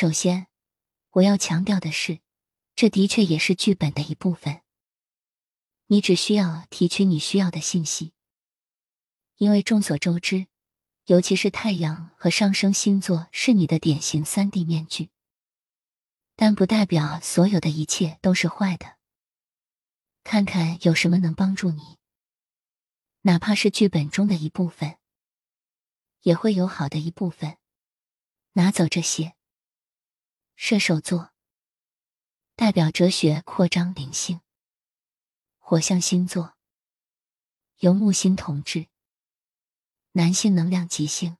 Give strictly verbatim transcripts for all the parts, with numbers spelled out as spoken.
首先，我要强调的是，这的确也是剧本的一部分。你只需要提取你需要的信息。因为众所周知，尤其是太阳和上升星座是你的典型 三 D 面具。但不代表所有的一切都是坏的。看看有什么能帮助你。哪怕是剧本中的一部分，也会有好的一部分。拿走这些。射手座代表哲学扩张灵性，火象星座由木星统治，男性能量极性，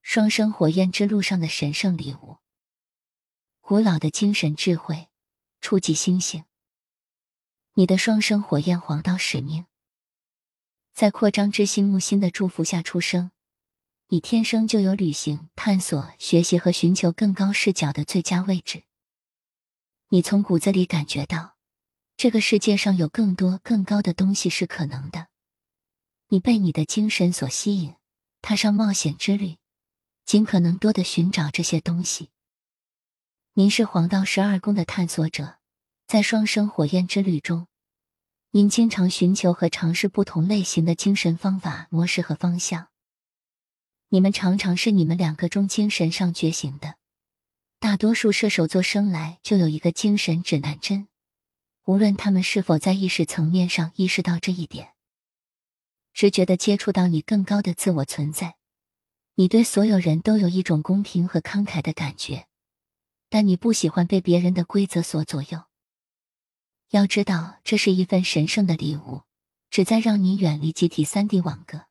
双生火焰之路上的神圣礼物，古老的精神智慧，触及星星。你的双生火焰黄道使命，在扩张之星木星的祝福下出生。你天生就有旅行、探索、学习和寻求更高视角的最佳位置。你从骨子里感觉到，这个世界上有更多更高的东西是可能的。你被你的精神所吸引，踏上冒险之旅，尽可能多的寻找这些东西。您是黄道十二宫的探索者，在双生火焰之旅中，您经常寻求和尝试不同类型的精神方法、模式和方向。你们常常是你们两个中精神上觉醒的。大多数射手座生来就有一个精神指南针，无论他们是否在意识层面上意识到这一点。直觉地接触到你更高的自我存在，你对所有人都有一种公平和慷慨的感觉，但你不喜欢被别人的规则所左右。要知道，这是一份神圣的礼物，旨在让你远离集体 三 D 网格。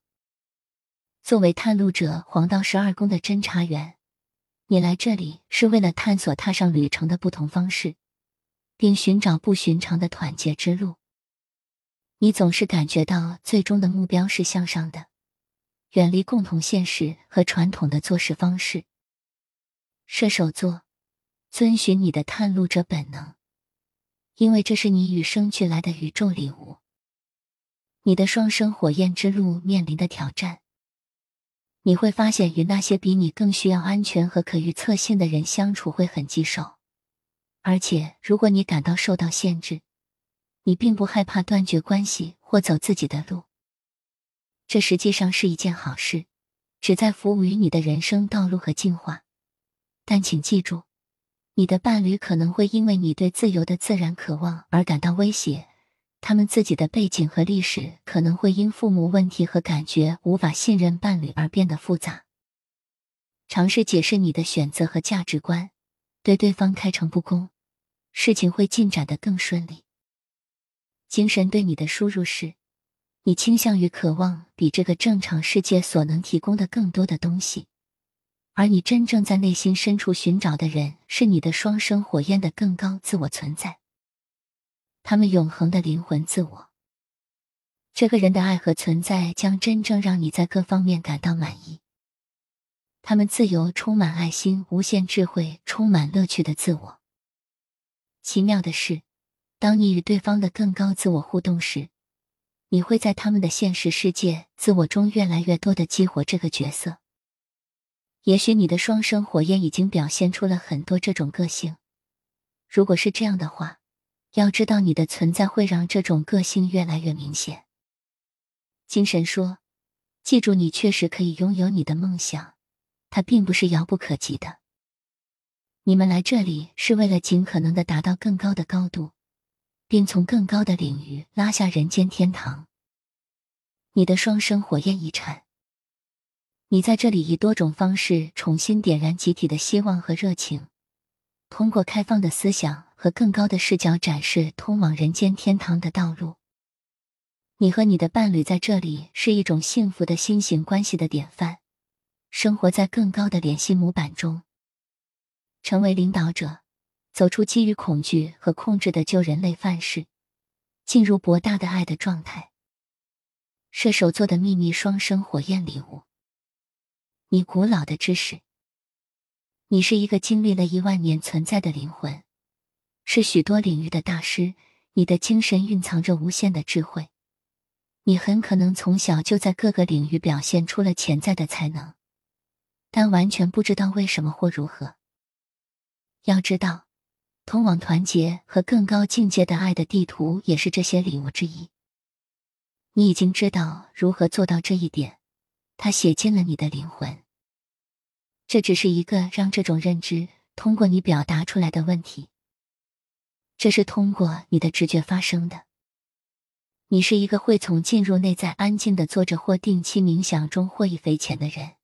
作为探路者黄道十二宫的侦查员，你来这里是为了探索踏上旅程的不同方式，并寻找不寻常的团结之路。你总是感觉到最终的目标是向上的，远离共同现实和传统的做事方式。射手座，遵循你的探路者本能，因为这是你与生俱来的宇宙礼物。你的双生火焰之路面临的挑战，你会发现与那些比你更需要安全和可预测性的人相处会很棘手。而且如果你感到受到限制，你并不害怕断绝关系或走自己的路。这实际上是一件好事，旨在服务于你的人生道路和进化。但请记住，你的伴侣可能会因为你对自由的自然渴望而感到威胁。他们自己的背景和历史可能会因父母问题和感觉无法信任伴侣而变得复杂。尝试解释你的选择和价值观，对对方开诚布公，事情会进展得更顺利。精神对你的输入是，你倾向于渴望比这个正常世界所能提供的更多的东西，而你真正在内心深处寻找的人是你的双生火焰的更高自我存在。他们永恒的灵魂自我，这个人的爱和存在将真正让你在各方面感到满意。他们自由、充满爱心、无限智慧、充满乐趣的自我。奇妙的是，当你与对方的更高自我互动时，你会在他们的现实世界自我中越来越多地激活这个角色。也许你的双生火焰已经表现出了很多这种个性。如果是这样的话，要知道你的存在会让这种个性越来越明显。精神说，记住你确实可以拥有你的梦想，它并不是遥不可及的。你们来这里是为了尽可能地达到更高的高度，并从更高的领域拉下人间天堂。你的双生火焰遗产，你在这里以多种方式重新点燃集体的希望和热情，通过开放的思想和更高的视角展示通往人间天堂的道路。你和你的伴侣在这里是一种幸福的新型关系的典范，生活在更高的联系模板中。成为领导者，走出基于恐惧和控制的旧人类范式，进入博大的爱的状态。射手座的秘密双生火焰礼物，你古老的知识。你是一个经历了一万年存在的灵魂，是许多领域的大师，你的精神蕴藏着无限的智慧。你很可能从小就在各个领域表现出了潜在的才能，但完全不知道为什么或如何。要知道，通往团结和更高境界的爱的地图也是这些礼物之一。你已经知道如何做到这一点，它写进了你的灵魂。这只是一个让这种认知通过你表达出来的问题，这是通过你的直觉发生的。你是一个会从进入内在安静的坐着或定期冥想中获益匪浅的人，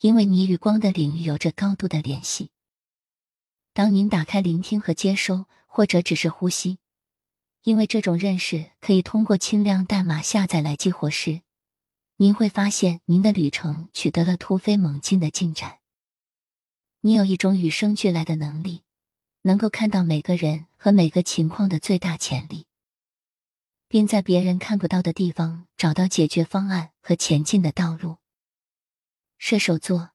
因为你与光的领域有着高度的联系。当您打开聆听和接收，或者只是呼吸，因为这种认识可以通过轻量代码下载来激活时，您会发现您的旅程取得了突飞猛进的进展。你有一种与生俱来的能力，能够看到每个人和每个情况的最大潜力，并在别人看不到的地方找到解决方案和前进的道路。射手座，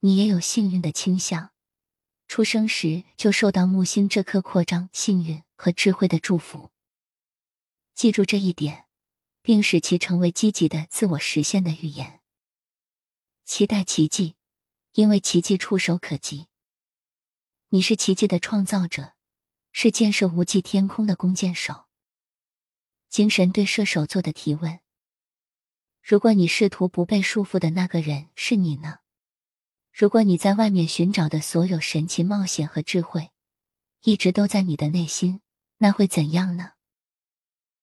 你也有幸运的倾向，出生时就受到木星这颗扩张、幸运和智慧的祝福。记住这一点，并使其成为积极的自我实现的预言。期待奇迹，因为奇迹触手可及。你是奇迹的创造者，是建设无际天空的弓箭手。精神对射手座的提问：如果你试图不被束缚的那个人是你呢？如果你在外面寻找的所有神奇冒险和智慧一直都在你的内心，那会怎样呢？